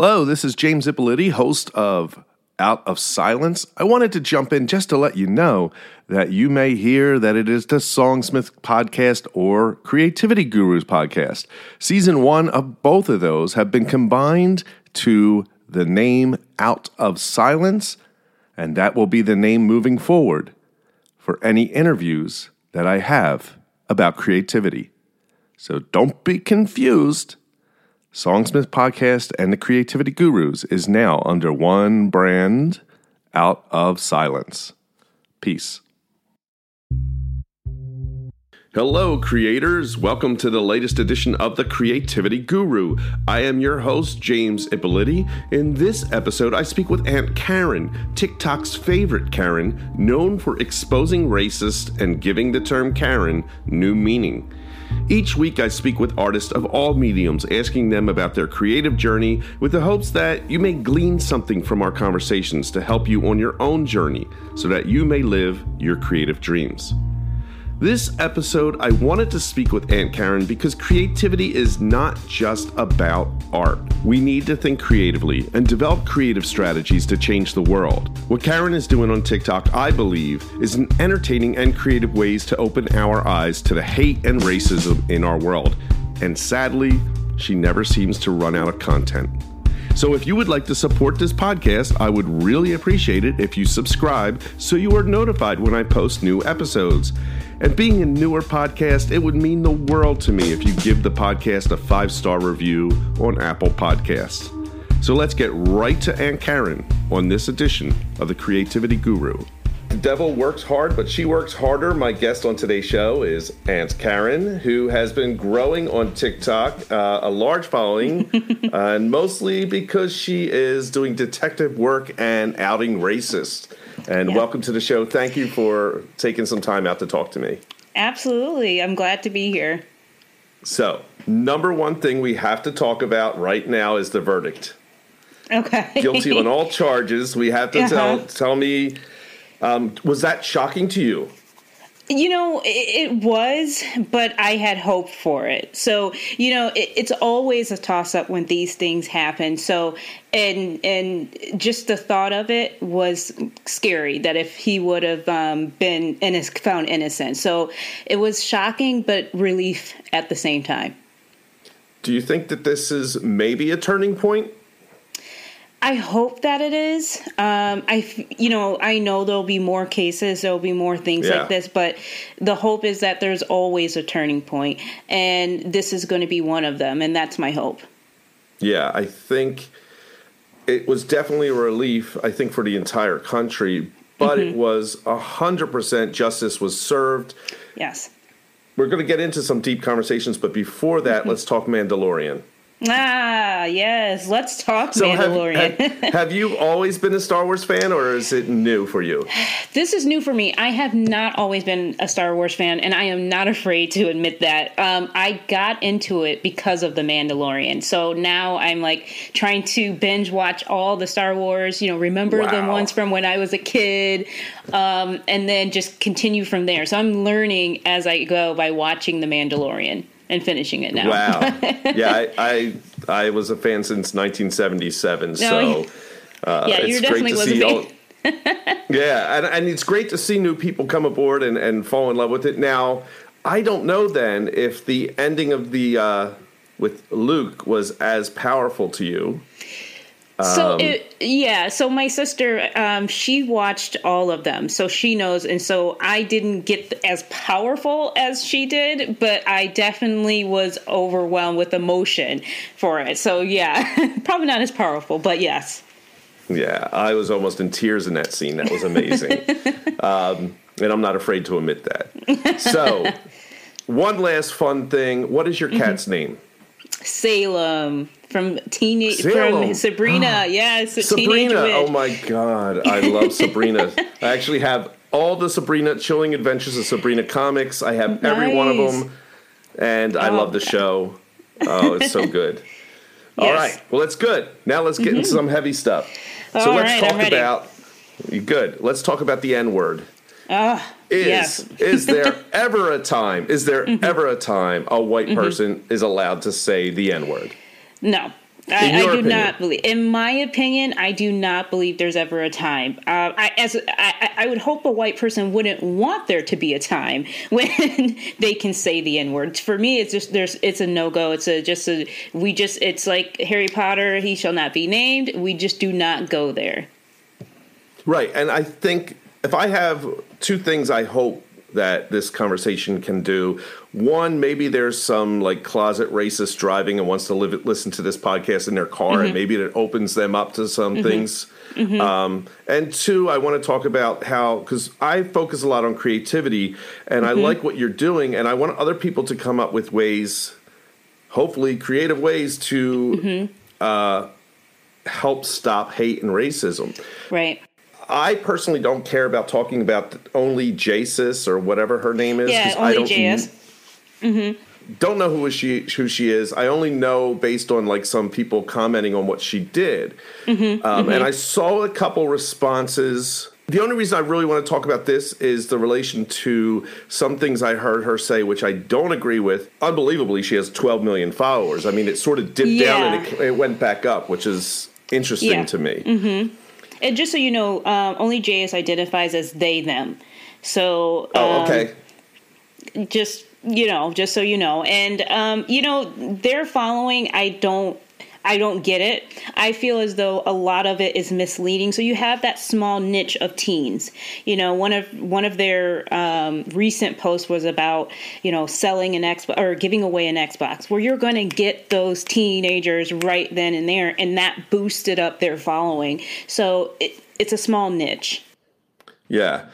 Hello, this is James Ippolitti, host of Out of Silence. I wanted to jump in just to let you know that you may hear that it is the Songsmith podcast or Creativity Gurus podcast. Season 1 of both of those have been combined to the name Out of Silence, and that will be the name moving forward for any interviews that I have about creativity. So don't be confused. Songsmith Podcast and the Creativity Gurus is now under one brand, Out of Silence. Peace. Hello, creators. Welcome to the latest edition of The Creativity Guru. I am your host, James Ippolitti. In this episode, I speak with Aunt Karen, TikTok's favorite Karen, known for exposing racists and giving the term Karen new meaning. Each week, I speak with artists of all mediums, asking them about their creative journey with the hopes that you may glean something from our conversations to help you on your own journey so that you may live your creative dreams. This episode, I wanted to speak with Aunt Karen because creativity is not just about art. We need to think creatively and develop creative strategies to change the world. What Karen is doing on TikTok, I believe, is an entertaining and creative ways to open our eyes to the hate and racism in our world. And sadly, she never seems to run out of content. So if you would like to support this podcast, I would really appreciate it if you subscribe so you are notified when I post new episodes. And being a newer podcast, it would mean the world to me if you give the podcast a 5-star review on Apple Podcasts. So let's get right to Aunt Karen on this edition of The Creativity Guru. The devil works hard, but she works harder. My guest on today's show is Aunt Karen, who has been growing on TikTok, a large following, and mostly because she is doing detective work and outing racists. And Welcome to the show. Thank you for taking some time out to talk to me. Absolutely. I'm glad to be here. So, number one thing we have to talk about right now is the verdict. Okay. Guilty on all charges. We have to tell me... was that shocking to you? You know, it was, but I had hoped for it. So, you know, it's always a toss-up when these things happen. So, and just the thought of it was scary that if he would have been found innocent. So it was shocking, but relief at the same time. Do you think that this is maybe a turning point? I hope that it is. I know there'll be more cases, there'll be more things like this, but the hope is that there's always a turning point, and this is going to be one of them, and that's my hope. Yeah, I think it was definitely a relief, I think, for the entire country, but it was 100% justice was served. Yes. We're going to get into some deep conversations, but before that, let's talk Mandalorian. Ah, yes. Let's talk Mandalorian. Have you always been a Star Wars fan, or is it new for you? This is new for me. I have not always been a Star Wars fan, and I am not afraid to admit that. I got into it because of The Mandalorian. So now I'm like trying to binge watch all the Star Wars, you know, remember the ones from when I was a kid, and then just continue from there. So I'm learning as I go by watching The Mandalorian. And finishing it now. Wow. Yeah, I was a fan since 1977. It's definitely great to see all. Yeah, and it's great to see new people come aboard and fall in love with it. Now, I don't know then if the ending of the with Luke was as powerful to you. So my sister, she watched all of them, so she knows, and so I didn't get as powerful as she did, but I definitely was overwhelmed with emotion for it. So yeah, probably not as powerful, but yes. Yeah, I was almost in tears in that scene. That was amazing. And I'm not afraid to admit that. So, one last fun thing. What is your cat's name? Salem. From Sabrina, yes. Sabrina, oh my God, I love Sabrina. I actually have all the Sabrina, Chilling Adventures of Sabrina comics. I have every one of them, and I love the show. Oh, it's so good. Yes. All right, well, that's good. Now let's get into some heavy stuff. So let's talk about the N-word. Is there ever a time? Is there ever a time a white person is allowed to say the N-word? No, I do not believe, in my opinion, I do not believe there's ever a time. I would hope a white person wouldn't want there to be a time when they can say the N-word. For me, it's just it's a no-go. It's like Harry Potter, he shall not be named. We just do not go there. Right. And I think if I have two things I hope that this conversation can do. One, maybe there's some like closet racist driving and wants to listen to this podcast in their car, mm-hmm. and maybe it opens them up to some mm-hmm. things. Mm-hmm. And two, I want to talk about how, because I focus a lot on creativity, and mm-hmm. I like what you're doing, and I want other people to come up with ways, hopefully creative ways, to mm-hmm. Help stop hate and racism. Right. I personally don't care about talking about Only JSIS or whatever her name is. Yeah, Only JS. Mm-hmm. Don't know who she is. I only know based on like some people commenting on what she did. Mm-hmm. Mm-hmm. And I saw a couple responses. The only reason I really want to talk about this is the relation to some things I heard her say, which I don't agree with. Unbelievably, she has 12 million followers. I mean, it sort of dipped down and it went back up, which is interesting to me. Mm-hmm. And just so you know, Only JS identifies as they, them. So, okay. Just so you know. And, their following, I don't get it. I feel as though a lot of it is misleading. So you have that small niche of teens. You know, one of their recent posts was about, selling an Xbox or giving away an Xbox, where you're going to get those teenagers right then and there. And that boosted up their following. So it's a small niche. Yeah.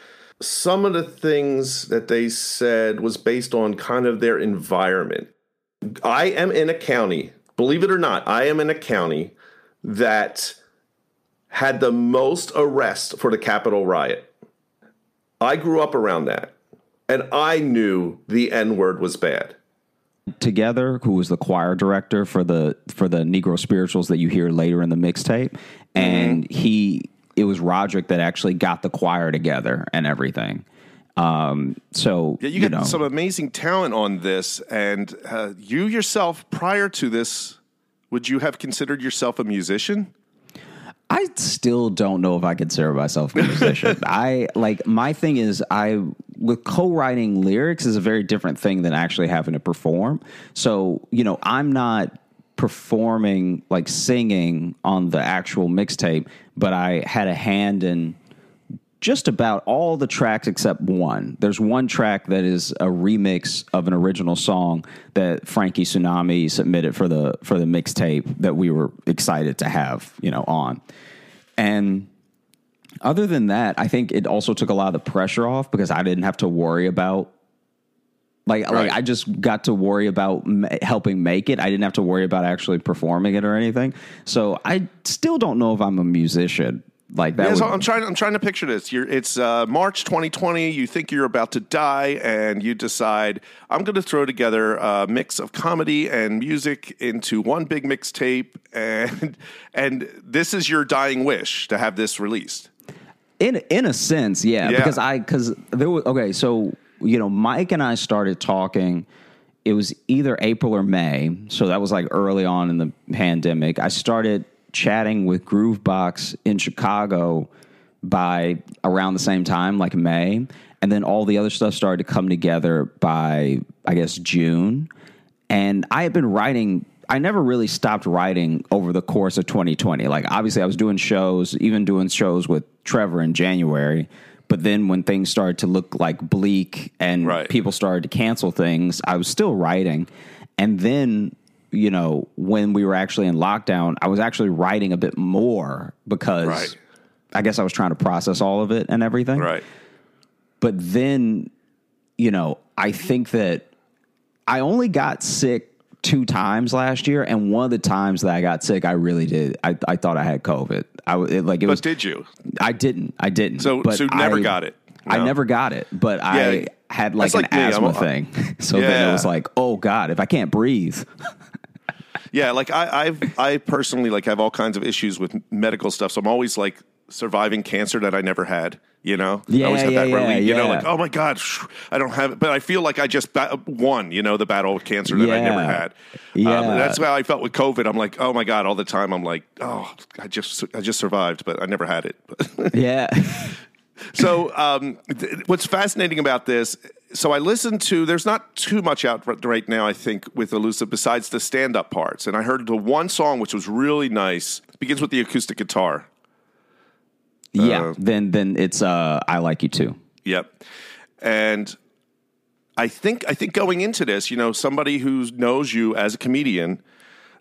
Some of the things that they said was based on kind of their environment. I am in a county. Believe it or not, I am in a county that had the most arrests for the Capitol riot. I grew up around that, and I knew the N-word was bad. Together, who was the choir director for the Negro spirituals that you hear later in the mixtape, and it was Roderick that actually got the choir together and everything. So you got some amazing talent on this, and you yourself, prior to this, would you have considered yourself a musician? I still don't know if I consider myself a musician. My thing is, with co-writing lyrics is a very different thing than actually having to perform. So, I'm not performing, like singing on the actual mixtape, but I had a hand in just about all the tracks except one. There's one track that is a remix of an original song that Frankie Tsunami submitted for the mixtape that we were excited to have, on. And other than that, I think it also took a lot of the pressure off because I didn't have to worry about I just got to worry about helping make it. I didn't have to worry about actually performing it or anything. So I still don't know if I'm a musician. I'm trying to picture this. It's March 2020. You think you're about to die, and you decide I'm going to throw together a mix of comedy and music into one big mixtape, and this is your dying wish to have this released. In a sense, yeah. because there was Mike and I started talking. It was either April or May, so that was like early on in the pandemic. I started chatting with Groovebox in Chicago by around the same time, like May. And then all the other stuff started to come together by, I guess, June. And I had been writing. I never really stopped writing over the course of 2020. Like, obviously, I was doing shows with Trevor in January. But then when things started to look like bleak and people started to cancel things, I was still writing. And then when we were actually in lockdown, I was actually writing a bit more because I guess I was trying to process all of it and everything. Right. But then, I think that I only got sick 2 times last year. And one of the times that I got sick, I really did. I thought I had COVID. Did you? I didn't. So never got it. No. I never got it, but I had an asthma thing. So then it was like, oh God, if I can't breathe. Yeah, I personally have all kinds of issues with medical stuff, so I'm always surviving cancer that I never had you know? I always had that relief, you know, like, oh my God, I don't have it. But I feel like I just won, you know, the battle of cancer that I never had. That's how I felt with COVID. I'm like, oh my God, all the time. I'm like, oh, I just survived, but I never had it. So what's fascinating about this, so I listened to, there's not too much out right now, I think, with Elusive besides the stand-up parts. And I heard the one song, which was really nice, begins with the acoustic guitar. Then it's I Like You Too. Yep. And I think going into this, you know, somebody who knows you as a comedian,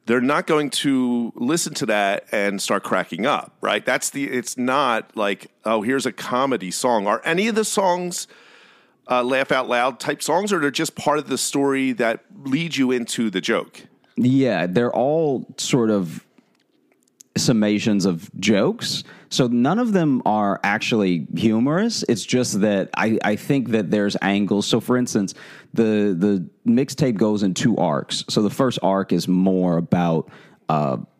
they're not going to listen to that and start cracking up, right? It's not like, oh, here's a comedy song. Are any of the songs laugh out loud type songs, or they're just part of the story that leads you into the joke? Yeah, they're all sort of summations of jokes. So none of them are actually humorous. It's just that I think that there's angles. So for instance, the mixtape goes in two arcs. So the first arc is more about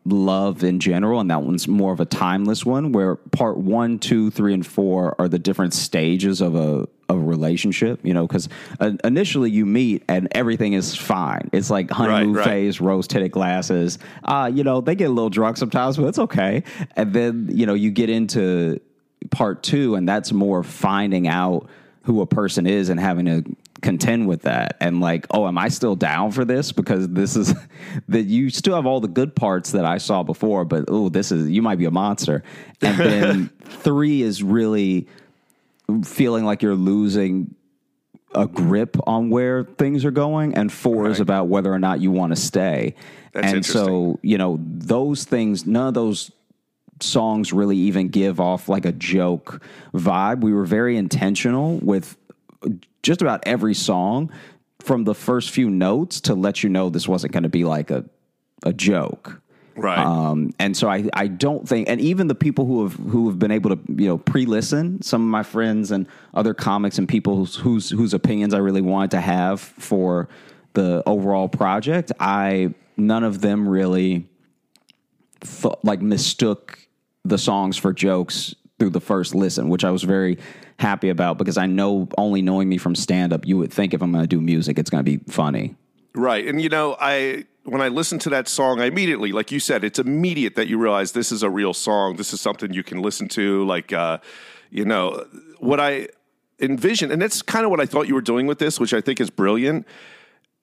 love in general, and that one's more of a timeless one, where part 1, 2, 3, and 4 are the different stages of a relationship, you know, because initially you meet and everything is fine. It's like honeymoon phase, rose-tinted glasses. You know, they get a little drunk sometimes, but it's okay. And then, you know, you get into part 2, and that's more finding out who a person is and having to contend with that. And like, oh, am I still down for this? Because this is that you still have all the good parts that I saw before, but oh, this is, you might be a monster. And then 3 is really feeling like you're losing a grip on where things are going, and 4 is about whether or not you want to stay. That's and so, you know, those things, none of those songs really even give off like a joke vibe. We were very intentional with just about every song from the first few notes to let you know this wasn't going to be like a joke. Right. And so I don't think, and even the people who have been able to, you know, pre-listen, some of my friends and other comics and people whose opinions I really wanted to have for the overall project, none of them really mistook the songs for jokes through the first listen, which I was very happy about, because I know, only knowing me from stand-up, you would think if I'm going to do music, it's going to be funny. Right. And, you know, when I listened to that song, I immediately, like you said, it's immediate that you realize this is a real song. This is something you can listen to. Like, you know, what I envisioned, and that's kind of what I thought you were doing with this, which I think is brilliant.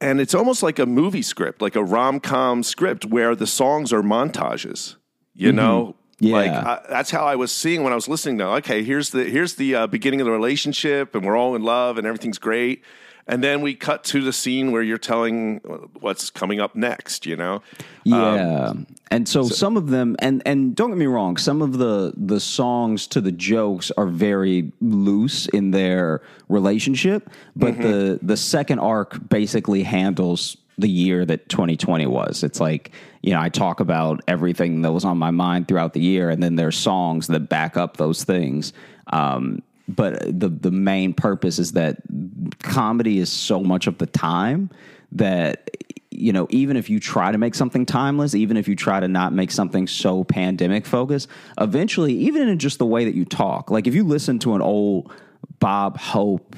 And it's almost like a movie script, like a rom-com script where the songs are montages, you know? Yeah. Like that's how I was seeing when I was listening to, okay, here's the beginning of the relationship, and we're all in love and everything's great. And then we cut to the scene where you're telling what's coming up next, you know? Yeah. And so some of them, and don't get me wrong, some of the songs to the jokes are very loose in their relationship, but the second arc basically handles the year that 2020 was. It's like, you know, I talk about everything that was on my mind throughout the year, and then there's songs that back up those things. But the main purpose is that comedy is so much of the time that, you know, even if you try to make something timeless, even if you try to not make something so pandemic focused, eventually, even in just the way that you talk, like if you listen to an old Bob Hope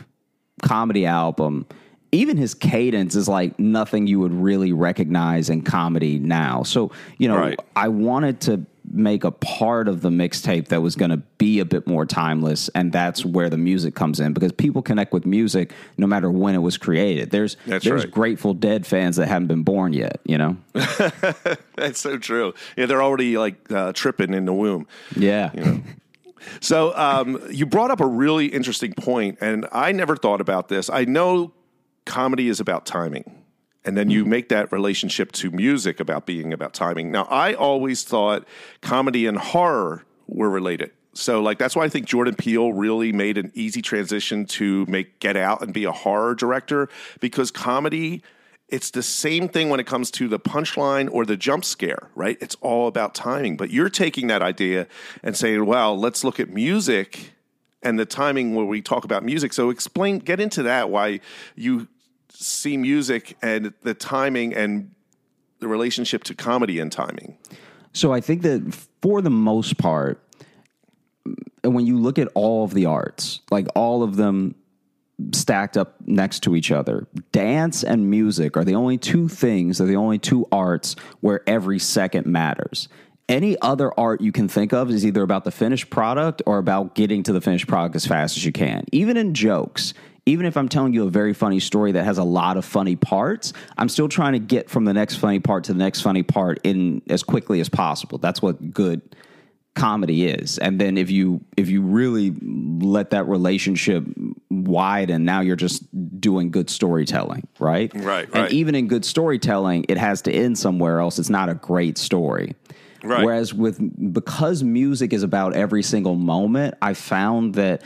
comedy album, even his cadence is like nothing you would really recognize in comedy now. So, you know, I wanted to make a part of the mixtape that was going to be a bit more timeless, and that's where the music comes in, because people connect with music no matter when it was created. There's Grateful Dead fans that haven't been born yet, you know? That's so true. Yeah, they're already like tripping in the womb. Yeah. You know? So you brought up a really interesting point, and I never thought about this. I know comedy is about timing, and then you make that relationship to music about being about timing. Now, I always thought comedy and horror were related. So, like, that's why I think Jordan Peele really made an easy transition to make Get Out and be a horror director, because comedy, it's the same thing when it comes to the punchline or the jump scare, right? It's all about timing. But you're taking that idea and saying, well, let's look at music and the timing where we talk about music. So explain, get into that, why you see music and the timing and the relationship to comedy and timing. So I think that for the most part, when you look at all of the arts, like all of them stacked up next to each other, dance and music are the only two things, are the only two arts where every second matters. Any other art you can think of is either about the finished product or about getting to the finished product as fast as you can. Even in jokes, even if I'm telling you a very funny story that has a lot of funny parts, I'm still trying to get from the next funny part to the next funny part in as quickly as possible. That's what good comedy is. And then if you really let that relationship widen, now you're just doing good storytelling, right? Right. And even in good storytelling, it has to end somewhere else. It's not a great story. Right. Whereas because music is about every single moment, I found that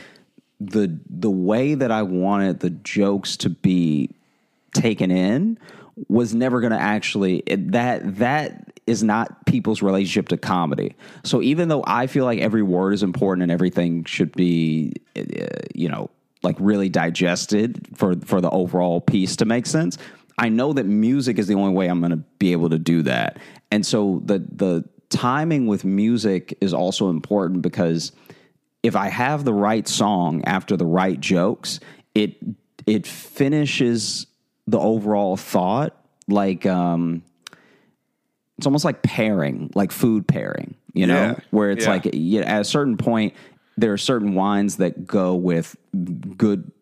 the way that I wanted the jokes to be taken in was never going to actually that is not people's relationship to comedy. So even though I feel like every word is important and everything should be, like really digested for the overall piece to make sense, I know that music is the only way I'm going to be able to do that. And so the timing with music is also important, because if I have the right song after the right jokes, it finishes the overall thought. Like it's almost like pairing, like food pairing, where it's like at a certain point there are certain wines that go with good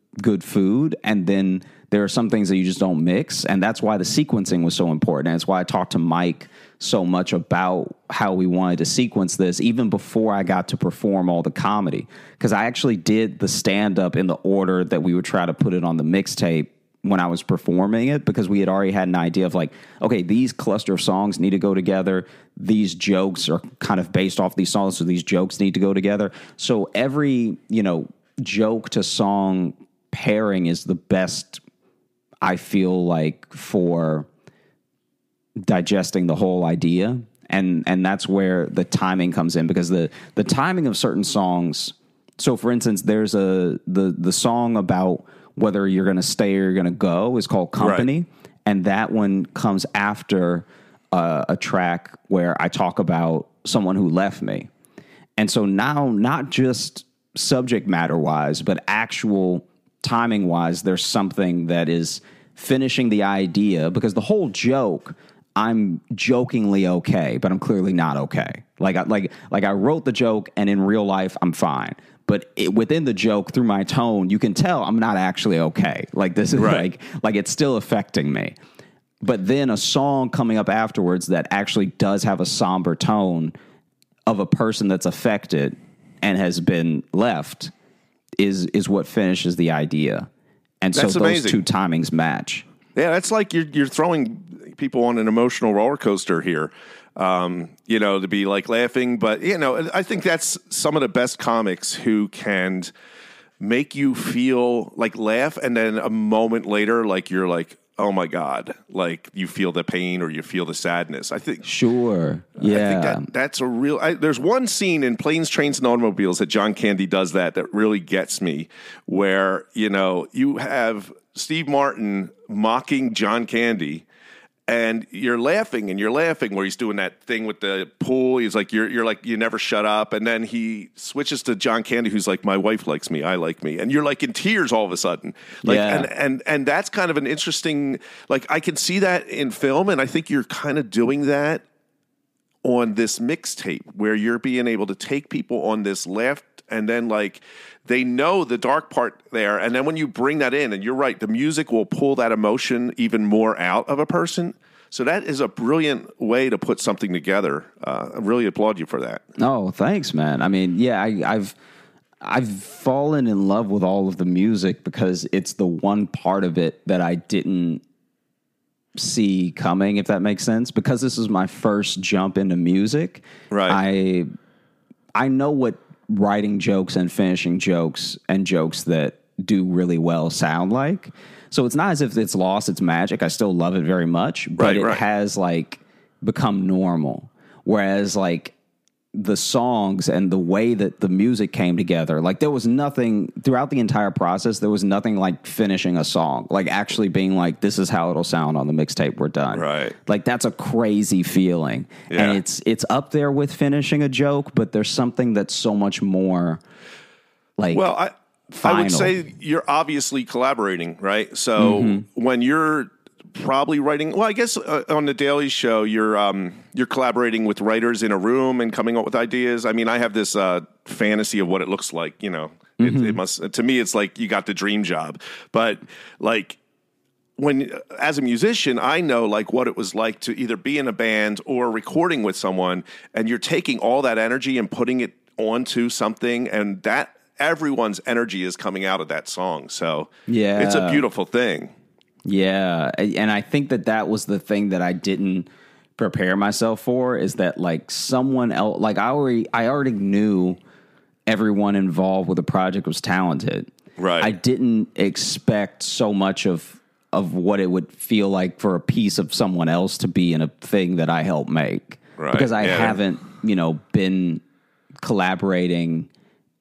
food, and then there are some things that you just don't mix. And that's why the sequencing was so important. And it's why I talked to Mike so much about how we wanted to sequence this even before I got to perform all the comedy. Because I actually did the stand-up in the order that we would try to put it on the mixtape when I was performing it, because we had already had an idea of like, okay, these cluster of songs need to go together. These jokes are kind of based off these songs, so these jokes need to go together. So every, joke to song pairing is the best, I feel like, for digesting the whole idea. And that's where the timing comes in, because the timing of certain songs. So for instance, there's the song about whether you're going to stay or you're going to go is called Company. Right. And that one comes after a track where I talk about someone who left me. And so now, not just subject matter wise, but actual timing wise, there's something that is finishing the idea, because the whole joke, I'm jokingly okay, but I'm clearly not okay. Like I wrote the joke, and in real life, I'm fine. But within the joke, through my tone, you can tell I'm not actually okay. Like this is like it's still affecting me. But then a song coming up afterwards that actually does have a somber tone of a person that's affected and has been left is what finishes the idea. And that's so those two timings match. Yeah, that's like you're throwing people on an emotional roller coaster here, to be like laughing. But, I think that's some of the best comics who can make you feel like laugh, and then a moment later, like you're like, oh my God, like you feel the pain or you feel the sadness. I think. Sure. Yeah. I think that's a real. There's one scene in Planes, Trains, and Automobiles that John Candy does that really gets me, where, you have Steve Martin mocking John Candy, and you're laughing where he's doing that thing with the pool. He's like, you're like, you never shut up. And then he switches to John Candy, who's like, my wife likes me, I like me. And you're like in tears all of a sudden. And that's kind of an interesting, like, I can see that in film. And I think you're kind of doing that on this mixtape, where you're being able to take people on this laugh, and then like they know the dark part there. And then when you bring that in, and you're right, the music will pull that emotion even more out of a person. So that is a brilliant way to put something together. I really applaud you for that. Oh, thanks, man. I mean, yeah, I've fallen in love with all of the music, because it's the one part of it that I didn't see coming, if that makes sense. Because this is my first jump into music. Right. I know what writing jokes and finishing jokes and jokes that do really well sound like. So it's not as if it's lost its magic. I still love it very much, but it has like become normal. Whereas like the songs and the way that the music came together. Like, there was nothing throughout the entire process. There was nothing like finishing a song, like actually being like, this is how it'll sound on the mixtape. We're done. Right. Like, that's a crazy feeling. Yeah. And it's up there with finishing a joke, but there's something that's so much more like, well, I would say you're obviously collaborating, right? So when you're probably writing, well, I guess on The Daily Show, you're collaborating with writers in a room and coming up with ideas. I mean, I have this fantasy of what it looks like, you know, it must, to me, it's like you got the dream job, but like, when as a musician, I know like what it was like to either be in a band or recording with someone, and you're taking all that energy and putting it onto something, and that everyone's energy is coming out of that song. So yeah, it's a beautiful thing. Yeah, and I think that that was the thing that I didn't prepare myself for, is that like someone else, like I already knew everyone involved with the project was talented. Right. I didn't expect so much of what it would feel like for a piece of someone else to be in a thing that I helped make. Right. Because I haven't, you know, been collaborating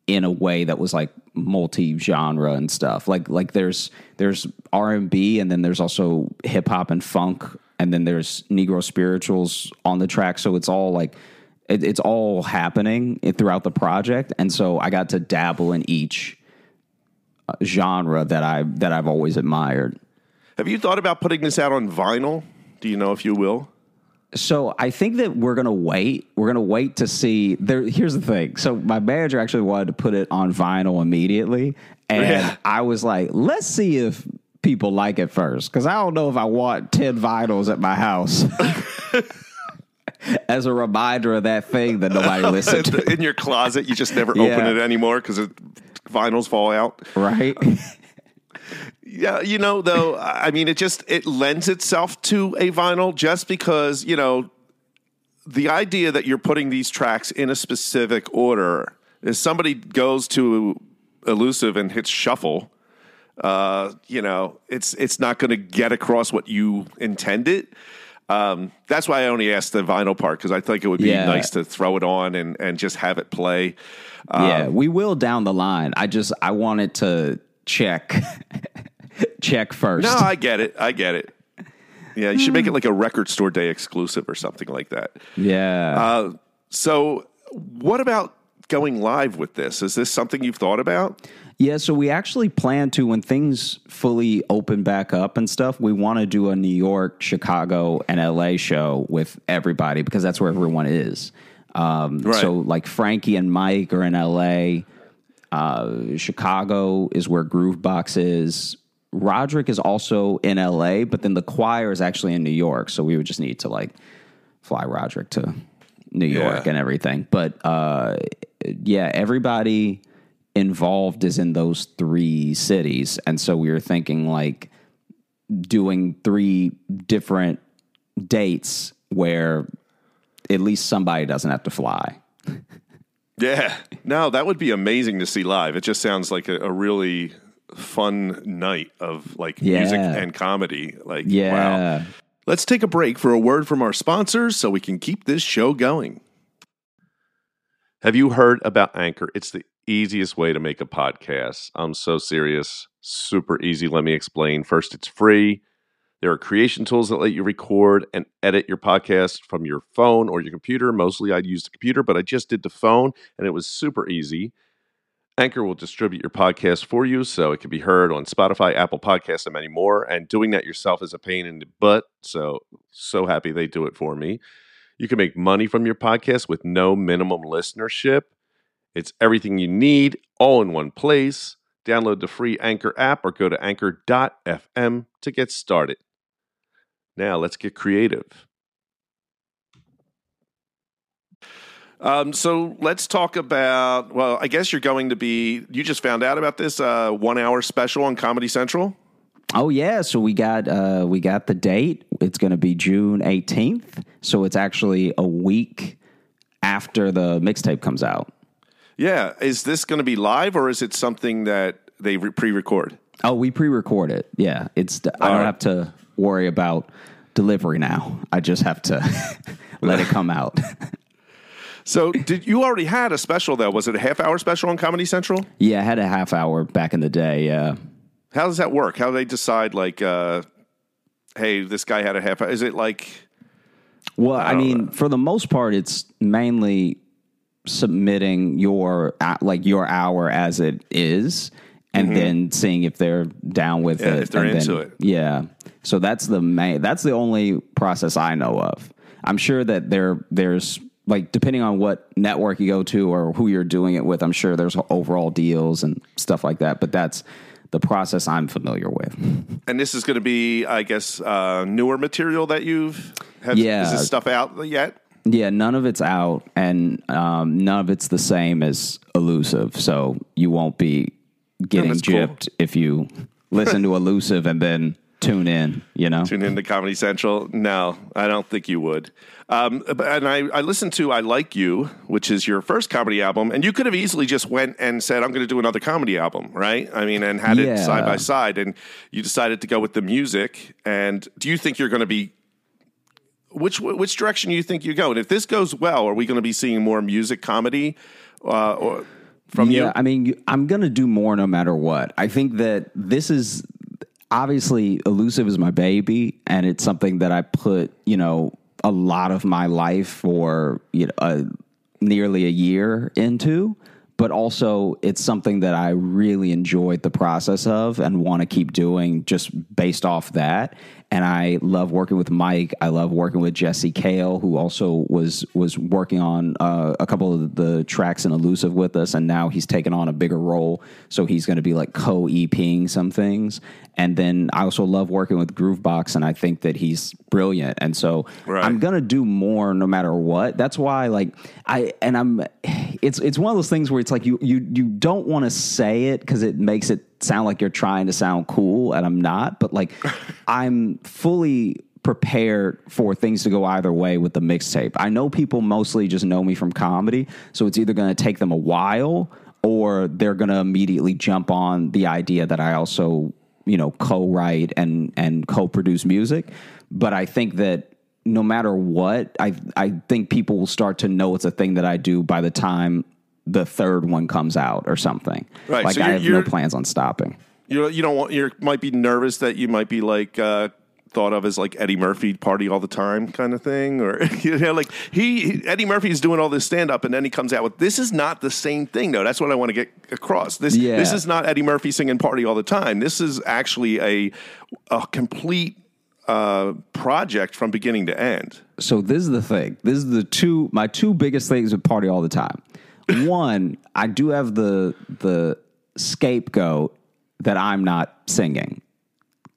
in a way that was like multi-genre and stuff. Like there's R&B, and then there's also hip hop and funk, and then there's Negro spirituals on the track. So it's all like it's all happening throughout the project, and so I got to dabble in each genre that I've always admired. Have you thought about putting this out on vinyl? Do you know if you will? So I think that we're going to wait. We're going to wait to see. Here's the thing. So my manager actually wanted to put it on vinyl immediately. And I was like, let's see if people like it first, because I don't know if I want 10 vinyls at my house as a reminder of that thing that nobody listened to. In your closet, you just never open it anymore because vinyls fall out. Right. Yeah, you know, though, I mean, it lends itself to a vinyl just because, you know, the idea that you're putting these tracks in a specific order. If somebody goes to Elusive and hits shuffle, you know, it's not going to get across what you intended. That's why I only asked the vinyl part, because I think it would be nice to throw it on and just have it play. Yeah, we will down the line. I wanted to check first. No, I get it. Yeah, you should make it like a record store day exclusive or something like that. Yeah. So what about going live with this? Is this something you've thought about? Yeah, so we actually plan to, when things fully open back up and stuff, we want to do a New York, Chicago, and LA show with everybody, because that's where everyone is. Right. So like Frankie and Mike are in LA. Chicago is where Groovebox is. Roderick is also in LA, but then the choir is actually in New York. So we would just need to like fly Roderick to New York and everything. But everybody involved is in those three cities. And so we were thinking like doing three different dates where at least somebody doesn't have to fly. Yeah. No, that would be amazing to see live. It just sounds like a really fun night of like music and comedy. Like, wow. Let's take a break for a word from our sponsors so we can keep this show going. Have you heard about Anchor? It's the easiest way to make a podcast. I'm so serious. Super easy. Let me explain. First, it's free. There are creation tools that let you record and edit your podcast from your phone or your computer. Mostly I'd use the computer, but I just did the phone, and it was super easy. Anchor will distribute your podcast for you, so it can be heard on Spotify, Apple Podcasts, and many more. And doing that yourself is a pain in the butt, so happy they do it for me. You can make money from your podcast with no minimum listenership. It's everything you need, all in one place. Download the free Anchor app or go to anchor.fm to get started. Now, let's get creative. So let's talk about, well, I guess you just found out about this 1 hour special on Comedy Central. Oh, yeah. So we got the date. It's going to be June 18th. So it's actually a week after the mixtape comes out. Yeah. Is this going to be live, or is it something that they pre-record? Oh, we pre-record it. Yeah. I don't have to worry about delivery now. I just have to let it come out. So did you already had a special, though? Was it a half-hour special on Comedy Central? Yeah, I had a half-hour back in the day, yeah. How does that work? How do they decide, like, hey, this guy had a half-hour? Is it like... Well, I mean, for the most part, it's mainly submitting your hour as it is, and then seeing if they're down with it. If they're into it. Yeah. So that's the only process I know of. I'm sure that there's like, depending on what network you go to or who you're doing it with, I'm sure there's overall deals and stuff like that. But that's the process I'm familiar with. And this is going to be, I guess, newer material that you've had. Yeah. Is this stuff out yet? Yeah, none of it's out, and none of it's the same as Elusive, so you won't be getting gypped if you listen to Elusive and then tune in, you know? Tune in to Comedy Central? No, I don't think you would. And I listened to I Like You, which is your first comedy album, and you could have easily just went and said, I'm going to do another comedy album, right? I mean, and had it side by side, and you decided to go with the music, and do you think you're going to be... Which direction do you think you go? And if this goes well, are we going to be seeing more music comedy from you? Yeah, I mean, I'm going to do more no matter what. I think that this is, obviously, Elusive is my baby, and it's something that I put, you know, a lot of my life for, you know, nearly a year into. But also, it's something that I really enjoyed the process of and want to keep doing just based off that. And I love working with Mike. I love working with Jesse Kale, who also was working on a couple of the tracks in Elusive with us. And now he's taken on a bigger role. So he's going to be like co-EPing some things. And then I also love working with Groovebox. And I think that he's brilliant. And so I'm going to do more no matter what. That's why, like, it's one of those things where it's like you don't want to say it because it makes it sound like you're trying to sound cool, and I'm not. But like, I'm fully prepared for things to go either way with the mixtape. I know people mostly just know me from comedy, so it's either going to take them a while or they're going to immediately jump on the idea that I also, you know, co-write and co-produce music. But I think that no matter what, I think people will start to know it's a thing that I do by the time the third one comes out or something. Right. Like, so I have no plans on stopping. You don't want, you might be nervous that you might be like thought of as like Eddie Murphy, Party All the Time kind of thing, or you know, like Eddie Murphy is doing all this stand up and then he comes out with, this is not the same thing though. That's what I want to get across. This is not Eddie Murphy singing Party All the Time. This is actually a complete project from beginning to end. So this is the thing. This is my two biggest things with Party All the Time. One, I do have the scapegoat that I'm not singing.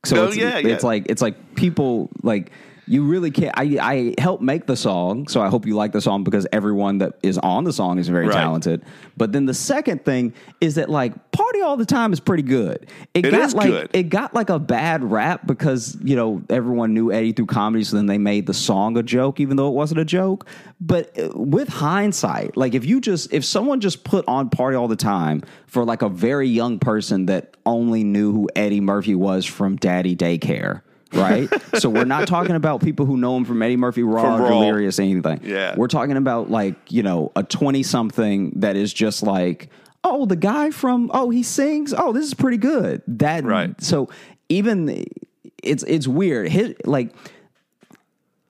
So it's like people, like, you really can't. I helped make the song, so I hope you like the song because everyone that is on the song is very talented. But then the second thing is that, like, Party All the Time is pretty good. It got like a bad rap because, you know, everyone knew Eddie through comedy, so then they made the song a joke, even though it wasn't a joke. But with hindsight, like, if someone just put on Party All the Time for like a very young person that only knew who Eddie Murphy was from Daddy Daycare. Right? So we're not talking about people who know him from Eddie Murphy, Raw, or Delirious, anything. Yeah. We're talking about, like, you know, a 20-something that is just like, oh, the guy from, oh, he sings, oh, this is pretty good. That, right. So even, it's weird.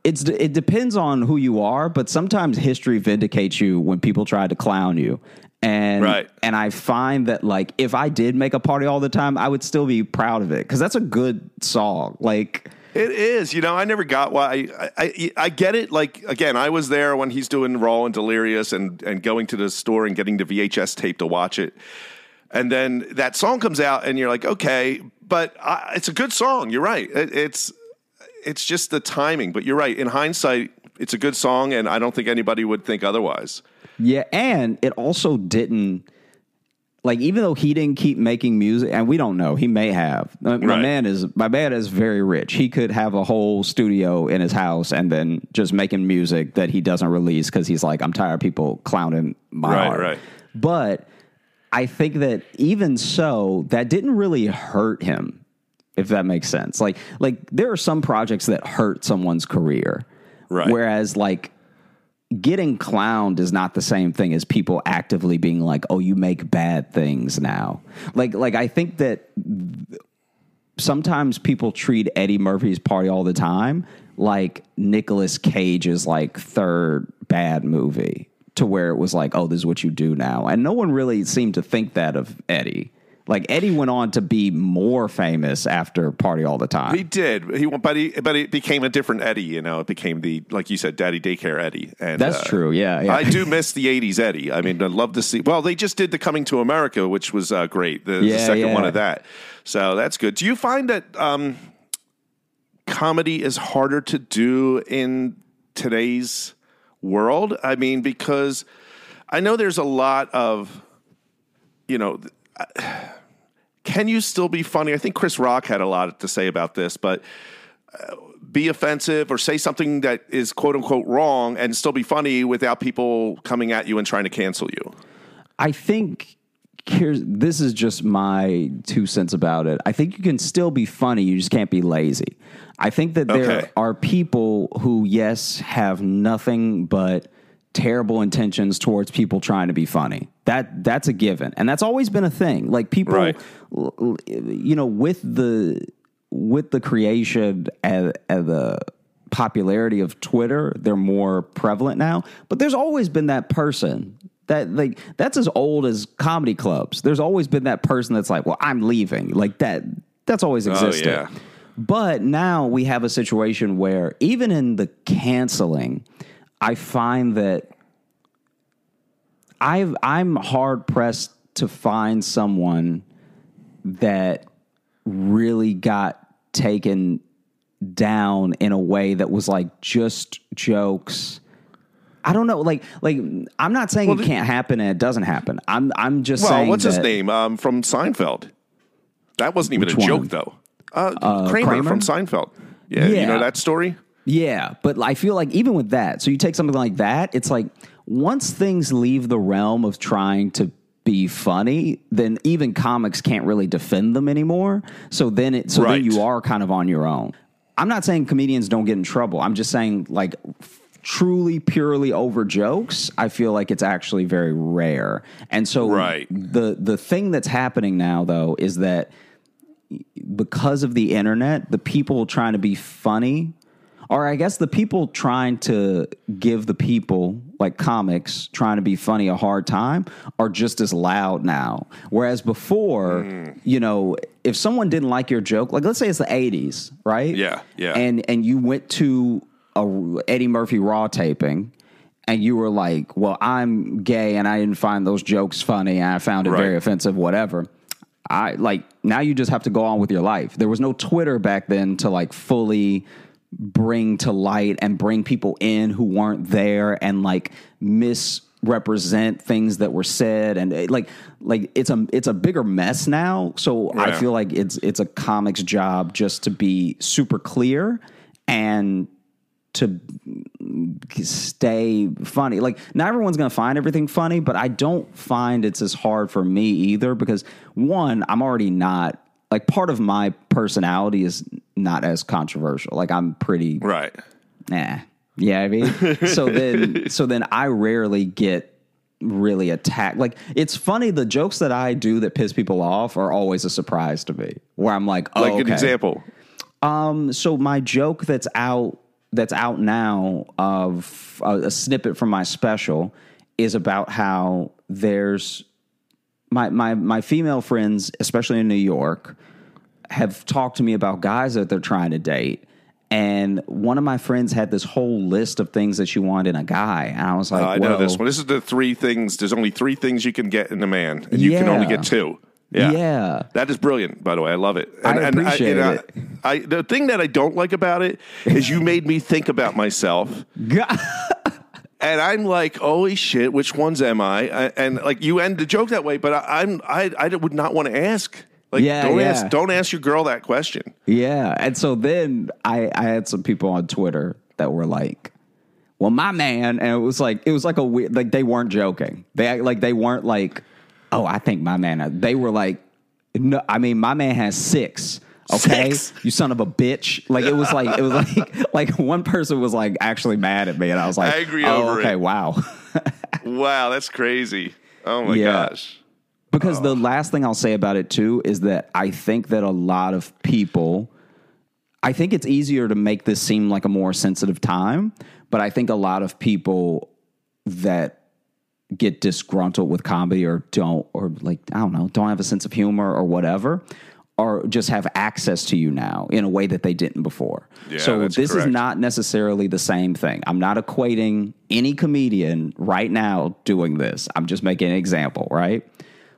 It depends on who you are, but sometimes history vindicates you when people try to clown you. And I find that, like, if I did make a Party All the Time, I would still be proud of it because that's a good song. Like, it is, you know. I never got why I get it. Like, again, I was there when he's doing Raw and Delirious and going to the store and getting the VHS tape to watch it, and then that song comes out and you're like, okay, but it's a good song. You're right. It's just the timing. But you're right. In hindsight, it's a good song, and I don't think anybody would think otherwise. Yeah, and it also didn't, like, even though he didn't keep making music, and we don't know, he may have. My man is very rich. He could have a whole studio in his house and then just making music that he doesn't release because he's like, I'm tired of people clowning my art. Right. But I think that even so, that didn't really hurt him, if that makes sense. Like there are some projects that hurt someone's career. Right. Whereas, like, getting clowned is not the same thing as people actively being like, oh, you make bad things now. Like I think that sometimes people treat Eddie Murphy's Party All the Time like Nicolas Cage's like third bad movie, to where it was like, oh, this is what you do now. And no one really seemed to think that of Eddie. Like, Eddie went on to be more famous after Party All the Time. He did. But it became a different Eddie, you know. It became the, like you said, Daddy Daycare Eddie. And that's true, yeah. I do miss the 80s Eddie. I mean, I'd love to see. Well, they just did the Coming to America, which was great. The second one of that. So that's good. Do you find that comedy is harder to do in today's world? I mean, because I know there's a lot of, you know... Can you still be funny? I think Chris Rock had a lot to say about this, but be offensive or say something that is quote unquote wrong and still be funny without people coming at you and trying to cancel you. I think this is just my 2 cents about it. I think you can still be funny. You just can't be lazy. I think that there are people who, yes, have nothing but terrible intentions towards people trying to be funny. That's a given. And that's always been a thing. Like people, you know, with the creation and the popularity of Twitter, they're more prevalent now, but there's always been that person that like, that's as old as comedy clubs. There's always been that person that's like, well, I'm leaving, like that's always existed. Oh, yeah. But now we have a situation where even in the canceling, I find that I'm hard-pressed to find someone that really got taken down in a way that was like just jokes. I don't know, like I'm not saying it can't happen and it doesn't happen. I'm just saying what's his name from Seinfeld? That wasn't even a joke, though. Kramer from Seinfeld. Yeah, you know that story? Yeah, but I feel like even with that, so you take something like that, it's like once things leave the realm of trying to be funny, then even comics can't really defend them anymore. So then you are kind of on your own. I'm not saying comedians don't get in trouble. I'm just saying like truly, purely over jokes, I feel like it's actually very rare. And so the thing that's happening now, though, is that because of the internet, the people trying to be funny... Or I guess the people trying to give the people, like comics, trying to be funny a hard time are just as loud now. Whereas before, you know, if someone didn't like your joke, like let's say it's the 80s, right? Yeah. And you went to a Eddie Murphy Raw taping and you were like, well, I'm gay and I didn't find those jokes funny and I found it very offensive, whatever. Now you just have to go on with your life. There was no Twitter back then to like fully... bring to light and bring people in who weren't there and like misrepresent things that were said and like it's a bigger mess now. So yeah. I feel like it's a comic's job just to be super clear and to stay funny. Like not everyone's going to find everything funny, but I don't find it's as hard for me either because one, I'm already not like part of my personality is not as controversial. Like I'm pretty yeah, I mean, so then I rarely get really attacked. Like it's funny, the jokes that I do that piss people off are always a surprise to me. Where I'm like, oh, an example. So my joke that's out now of a snippet from my special is about how there's my female friends, especially in New York, have talked to me about guys that they're trying to date. And one of my friends had this whole list of things that she wanted in a guy. And I was like, I know this one. This is the 3 things. There's only 3 things you can get in a man. And you can only get 2. Yeah. That is brilliant, by the way. I love it. I appreciate it. The thing that I don't like about it is you made me think about myself. And I'm like, holy shit, which ones am I? And like you end the joke that way, but I would not want to ask. Like, don't ask your girl that question. Yeah. And so then I had some people on Twitter that were like, well, my man. And it was like a weird, like they weren't joking. They weren't like, oh, I think my man. They were like, no, I mean, my man has 6. Okay, six. You son of a bitch. Like it was like one person was like actually mad at me, and I was like, angry over it. Wow. Wow, that's crazy. Oh my gosh. Because the last thing I'll say about it too is that I think that a lot of people, I think it's easier to make this seem like a more sensitive time, but I think a lot of people that get disgruntled with comedy or don't have a sense of humor or whatever, or just have access to you now in a way that they didn't before. Yeah, so this is not necessarily the same thing. I'm not equating any comedian right now doing this. I'm just making an example, right?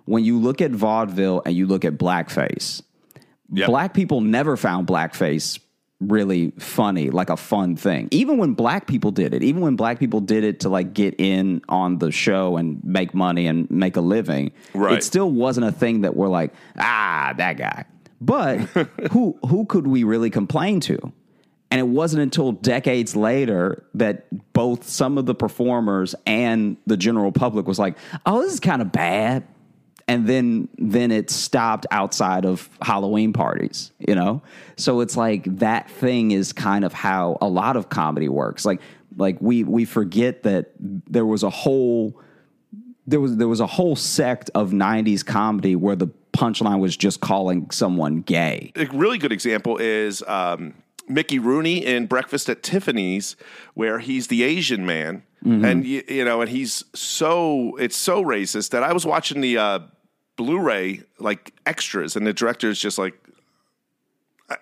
When you look at vaudeville and you look at blackface, black people never found blackface really funny, like a fun thing. Even when black people did it to like get in on the show and make money and make a living, right, it still wasn't a thing that we're like, that guy. But who could we really complain to? And it wasn't until decades later that both some of the performers and the general public was like, oh, this is kind of bad. And then it stopped outside of Halloween parties, you know? So it's like that thing is kind of how a lot of comedy works. Like we forget that there was a whole sect of 90s comedy where the punchline was just calling someone gay. A really good example is Mickey Rooney in Breakfast at Tiffany's, where he's the Asian man. Mm-hmm. And, and it's so racist that I was watching the Blu-ray, like, extras, and the director's just like,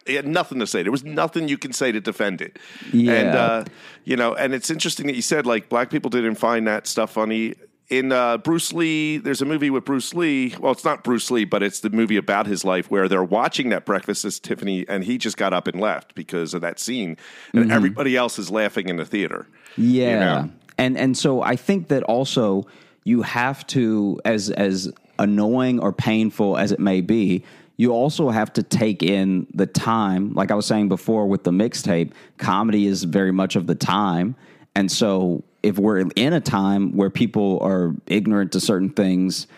he had nothing to say. There was nothing you can say to defend it. Yeah. And, and it's interesting that you said, like, black people didn't find that stuff funny. In Bruce Lee, there's a movie with Bruce Lee. Well, it's not Bruce Lee, but it's the movie about his life where they're watching that Breakfast at Tiffany, and he just got up and left because of that scene. And everybody else is laughing in the theater. Yeah. And so I think that also you have to, as annoying or painful as it may be, you also have to take in the time. Like I was saying before with the mixtape, comedy is very much of the time. And so if we're in a time where people are ignorant to certain things,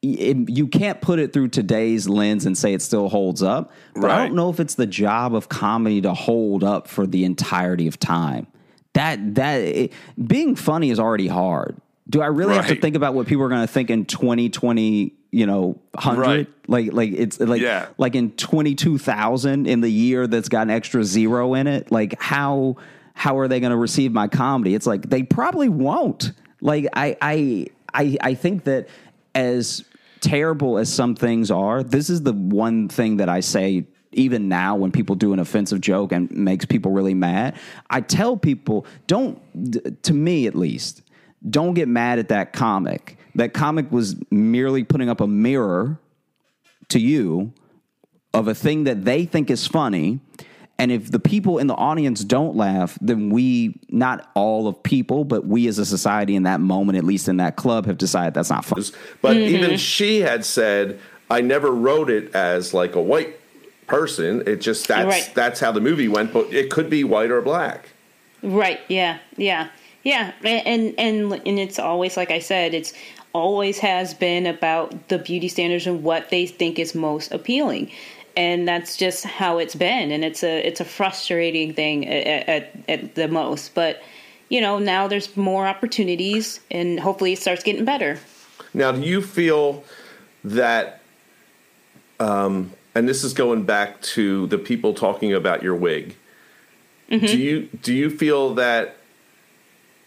you can't put it through today's lens and say it still holds up. But right. I don't know if it's the job of comedy to hold up for the entirety of time. Being funny is already hard. Do I really have to think about what people are going to think in 2020, 100? Right. Like it's like, like in 22,000, in the year that's got an extra zero in it. Like how are they going to receive my comedy? It's like, they probably won't. Like I think that as terrible as some things are, this is the one thing that I say even now when people do an offensive joke and makes people really mad, I tell people, to me at least, don't get mad at that comic. That comic was merely putting up a mirror to you of a thing that they think is funny. And if the people in the audience don't laugh, then not all of people, but we as a society in that moment, at least in that club, have decided that's not funny. But even she had said, I never wrote it as like a white person, it just that's how the movie went, but it could be white or black, right? Yeah, and it's always, like I said, it's always has been about the beauty standards and what they think is most appealing, and that's just how it's been, and it's a frustrating thing at the most. But now there's more opportunities, and hopefully it starts getting better. Now, do you feel that? And this is going back to the people talking about your wig. Mm-hmm. Do you feel that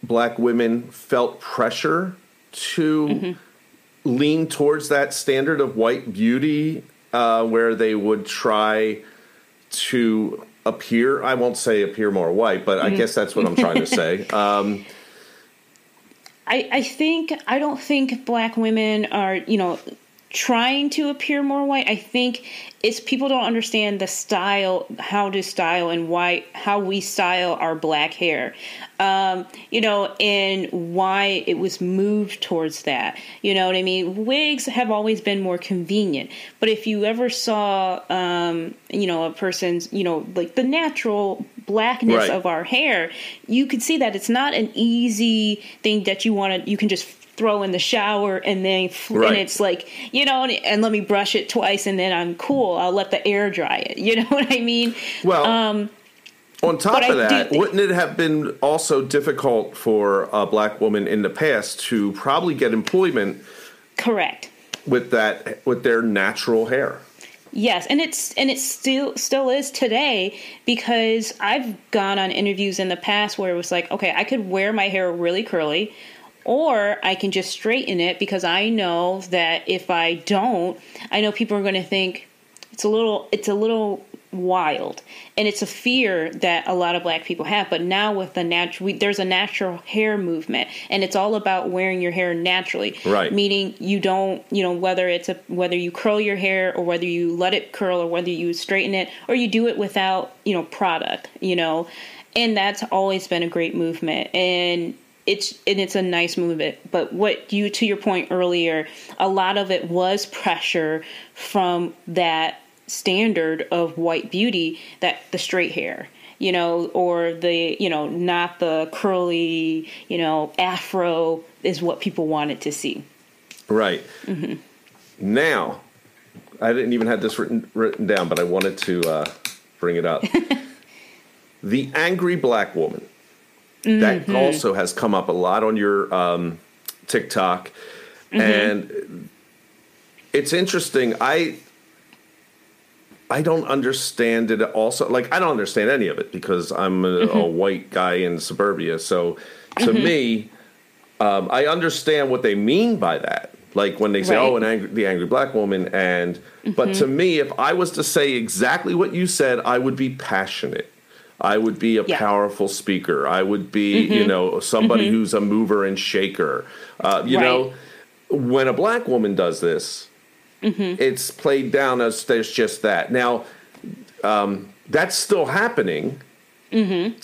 black women felt pressure to lean towards that standard of white beauty, where they would try to appear, I won't say appear more white, but I guess that's what I'm trying to say. I don't think black women are, trying to appear more white. I think it's people don't understand the style, how to style and why, how we style our black hair, and why it was moved towards that. You know what I mean? Wigs have always been more convenient, but if you ever saw, a person's, like the natural blackness of our hair, you could see that it's not an easy thing that you can just throw in the shower and then and it's like, you know, and let me brush it twice and then I'm cool. I'll let the air dry it. You know what I mean? Well, on top of that, wouldn't it have been also difficult for a black woman in the past to probably get employment? Correct. With their natural hair. Yes, and it still is today, because I've gone on interviews in the past where it was like, okay, I could wear my hair really curly, or I can just straighten it, because I know that if I don't, I know people are going to think it's a little wild, and it's a fear that a lot of black people have. But now with the there's a natural hair movement, and it's all about wearing your hair naturally. Right. Meaning you don't, you know, whether you curl your hair or whether you let it curl or whether you straighten it or you do it without, you know, product, you know, and that's always been a great movement, and it's a nice movement. But to your point earlier, a lot of it was pressure from that standard of white beauty, that the straight hair, you know, or the, you know, not the curly, you know, afro is what people wanted to see. Right. Mm-hmm. Now, I didn't even have this written down, but I wanted to bring it up. The angry black woman. Mm-hmm. That also has come up a lot on your TikTok. Mm-hmm. And it's interesting. I don't understand it also. Like, I don't understand any of it because I'm a white guy in suburbia. So to me, I understand what they mean by that. Like when they say, oh, the angry black woman. And but to me, if I was to say exactly what you said, I would be passionate. I would be a powerful speaker. I would be, you know, somebody who's a mover and shaker. You know, when a black woman does this, it's played down as there's just that. Now, that's still happening. Mm-hmm.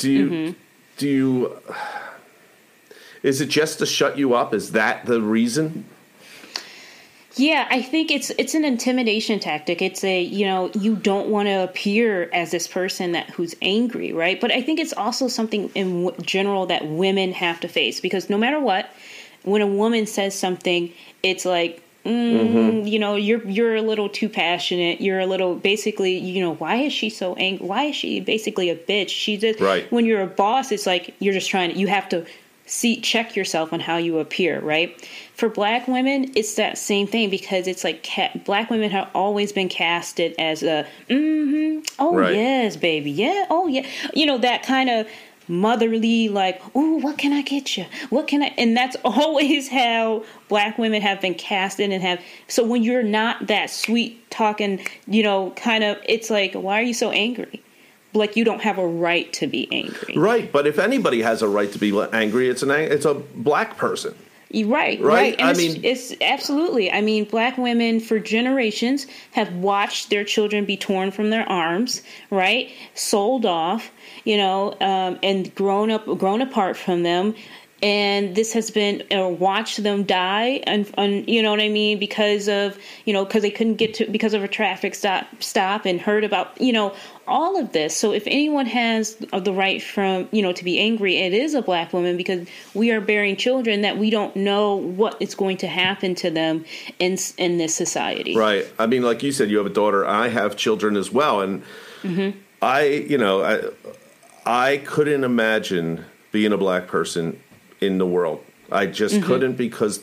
Do you? Is it just to shut you up? Is that the reason? Yeah, I think it's an intimidation tactic. It's a, you know, you don't want to appear as this person who's angry, right? But I think it's also something in general that women have to face, because no matter what, when a woman says something, it's like, you know, you're a little too passionate. You're a little, basically, you know, why is she so angry? Why is she basically a bitch? She just, when you're a boss, it's like, you're just you have to check yourself on how you appear, right? For black women, it's that same thing, because it's like, black women have always been casted as a, oh yes, baby, yeah, oh yeah. You know, that kind of motherly, like, oh, what can I get you? What can I? And that's always how black women have been casted and have. So when you're not that sweet talking, you know, kind of, it's like, why are you so angry? Like, you don't have a right to be angry. Right. But if anybody has a right to be angry, it's a black person. Right. Right. And it's absolutely. I mean, black women for generations have watched their children be torn from their arms, right? Sold off, you know, and grown apart from them. And this has been, watched them die. And you know what I mean? Because of, you know, because they couldn't get to, because of a traffic stop and heard about, you know, all of this. So if anyone has the right from, you know, to be angry, it is a black woman, because we are bearing children that we don't know what is going to happen to them in this society. Right. I mean, like you said, you have a daughter. I have children as well. And I couldn't imagine being a black person in the world. I just couldn't, because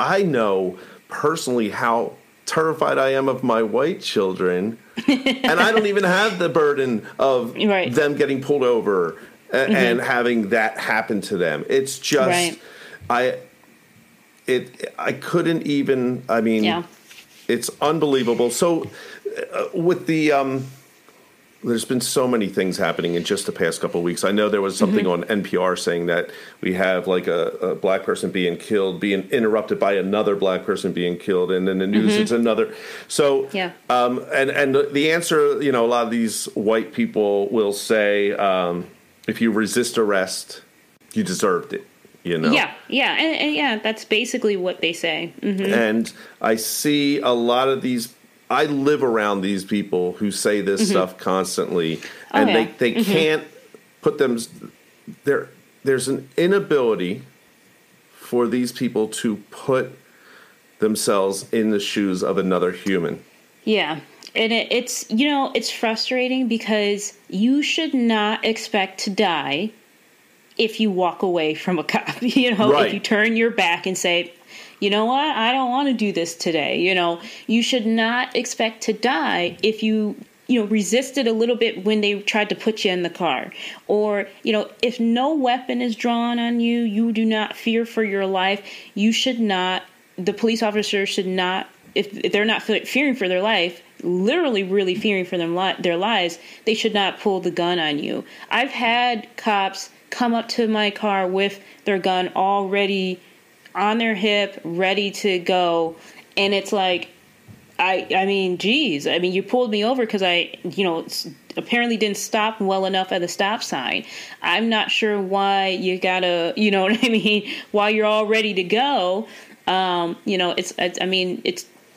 I know personally how terrified I am of my white children, and I don't even have the burden of them getting pulled over and having that happen to them. It's just, I couldn't even, I mean, it's unbelievable. So with the, there's been so many things happening in just the past couple of weeks. I know there was something on NPR saying that we have like a black person being killed, being interrupted by another black person being killed. And then the news, it's another. So, and the answer, you know, a lot of these white people will say, if you resist arrest, you deserved it, you know? Yeah. Yeah. And that's basically what they say. Mm-hmm. And I see a lot of these, I live around these people who say this stuff constantly, and they can't put them. There's an inability for these people to put themselves in the shoes of another human. Yeah. And it's, you know, it's frustrating because you should not expect to die if you walk away from a cop, you know, right. If you turn your back and say, you know what, I don't want to do this today. You know, you should not expect to die if you, you know, resisted a little bit when they tried to put you in the car, or, you know, if no weapon is drawn on you, you do not fear for your life. You should not, the police officer should not, if they're not fearing for their life, literally really fearing for their lives, they should not pull the gun on you. I've had cops come up to my car with their gun already on their hip, ready to go. And it's like, I mean, geez, I mean, you pulled me over because I, you know, apparently didn't stop well enough at the stop sign. I'm not sure why you gotta, you know what I mean, why you're all ready to go. You know, it's,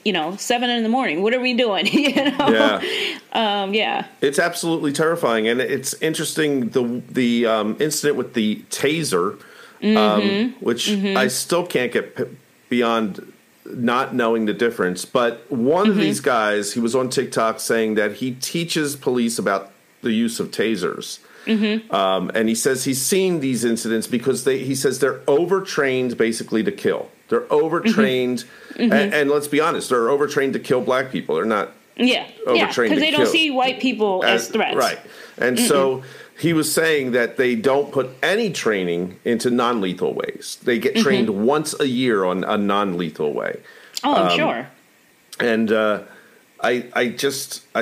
you know, 7 a.m, what are we doing? You know? Yeah. It's absolutely terrifying. And it's interesting. The incident with the taser, which I still can't get beyond not knowing the difference. But one of these guys, he was on TikTok saying that he teaches police about the use of tasers. And he says he's seen these incidents because he says they're overtrained basically to kill. They're overtrained, and let's be honest, they're overtrained to kill black people. They're not overtrained to kill. Because they don't see white people as threats. Right. And so he was saying that they don't put any training into non-lethal ways. They get trained once a year on a non-lethal way. Oh, I'm sure. And I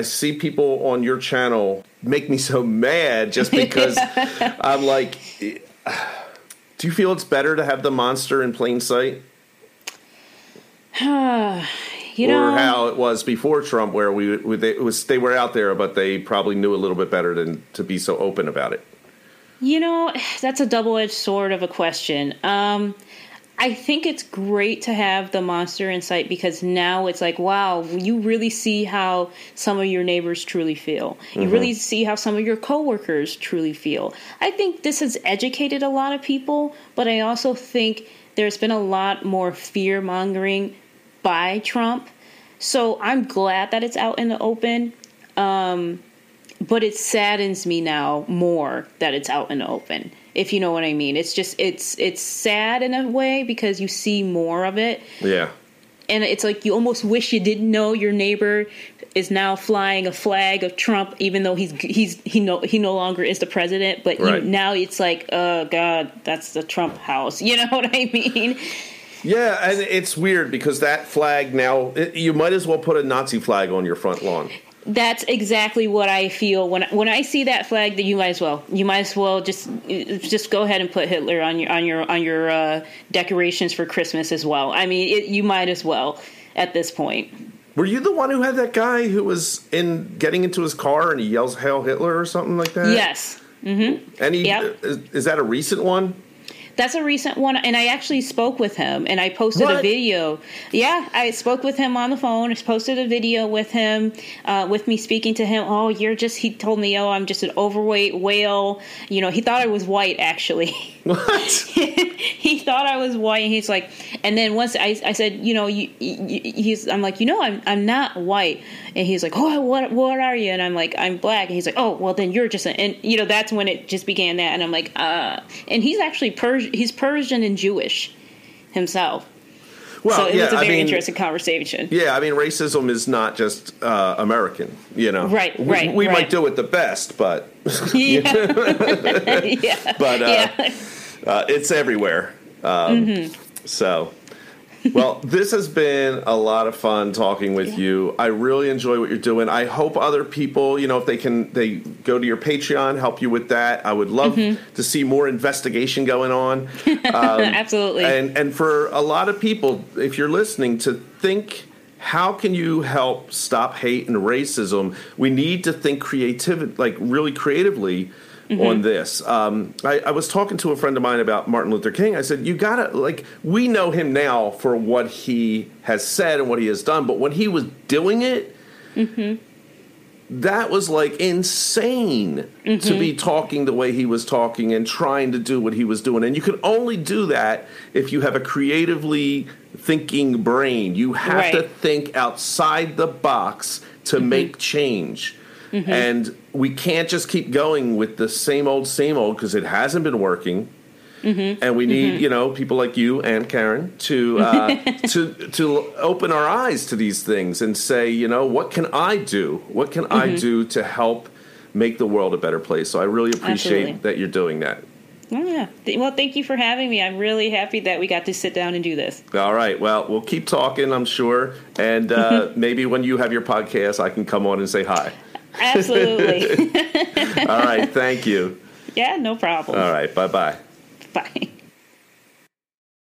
see people on your channel make me so mad just because I'm like, do you feel it's better to have the monster in plain sight? Or how it was before Trump, where they were out there, but they probably knew a little bit better than to be so open about it. You know, that's a double-edged sword of a question. I think it's great to have the monster in sight because now it's like, wow, you really see how some of your neighbors truly feel. You really see how some of your coworkers truly feel. I think this has educated a lot of people, but I also think there's been a lot more fear-mongering by Trump. So I'm glad that it's out in the open, but it saddens me now more that it's out in the open, if you know what I mean. It's just, it's sad in a way because you see more of it. Yeah. And it's like you almost wish you didn't know your neighbor is now flying a flag of Trump, even though he no longer is the president. But right. Now it's like, oh, God, that's the Trump house. You know what I mean? Yeah, and it's weird because that flag now, you might as well put a Nazi flag on your front lawn. That's exactly what I feel when I see that flag. That you might as well just go ahead and put Hitler on your decorations for Christmas as well. I mean, you might as well at this point. Were you the one who had that guy who was getting into his car and he yells "Hail Hitler" or something like that? Yes. And is that a recent one? That's a recent one, and I actually spoke with him, and I posted a video. Yeah, I spoke with him on the phone. I posted a video with him, with me speaking to him. Oh, he told me, oh, I'm just an overweight whale. You know, he thought I was white, actually. What? He thought I was white, and he's like, and then once I said, you know, I'm like, you know, I'm not white. And he's like, oh, what are you? And I'm like, I'm black. And he's like, oh, well, then you're just and, you know, that's when it just began that. And I'm like, and he's actually he's Persian and Jewish himself. Well, so it was a very interesting conversation. Yeah, I mean, racism is not just American, you know. Right, right. We might do it the best, but it's everywhere. So, well, this has been a lot of fun talking with you. I really enjoy what you're doing. I hope other people, you know, if they go to your Patreon, help you with that. I would love to see more investigation going on. Absolutely. And for a lot of people, if you're listening, to think, how can you help stop hate and racism? We need to think really creatively. On this. I was talking to a friend of mine about Martin Luther King. I said, you gotta, we know him now for what he has said and what he has done, but when he was doing it, that was like insane to be talking the way he was talking and trying to do what he was doing. And you can only do that if you have a creatively thinking brain. You have to think outside the box to make change. And we can't just keep going with the same old, because it hasn't been working. And we need, you know, people like you and Karen to to open our eyes to these things and say, you know, what can I do? What can I do to help make the world a better place? So I really appreciate that you're doing that. Yeah. Well, thank you for having me. I'm really happy that we got to sit down and do this. All right. Well, we'll keep talking, I'm sure. And maybe when you have your podcast, I can come on and say hi. Absolutely. All right. Thank you. Yeah, no problem. All right. Bye-bye. Bye.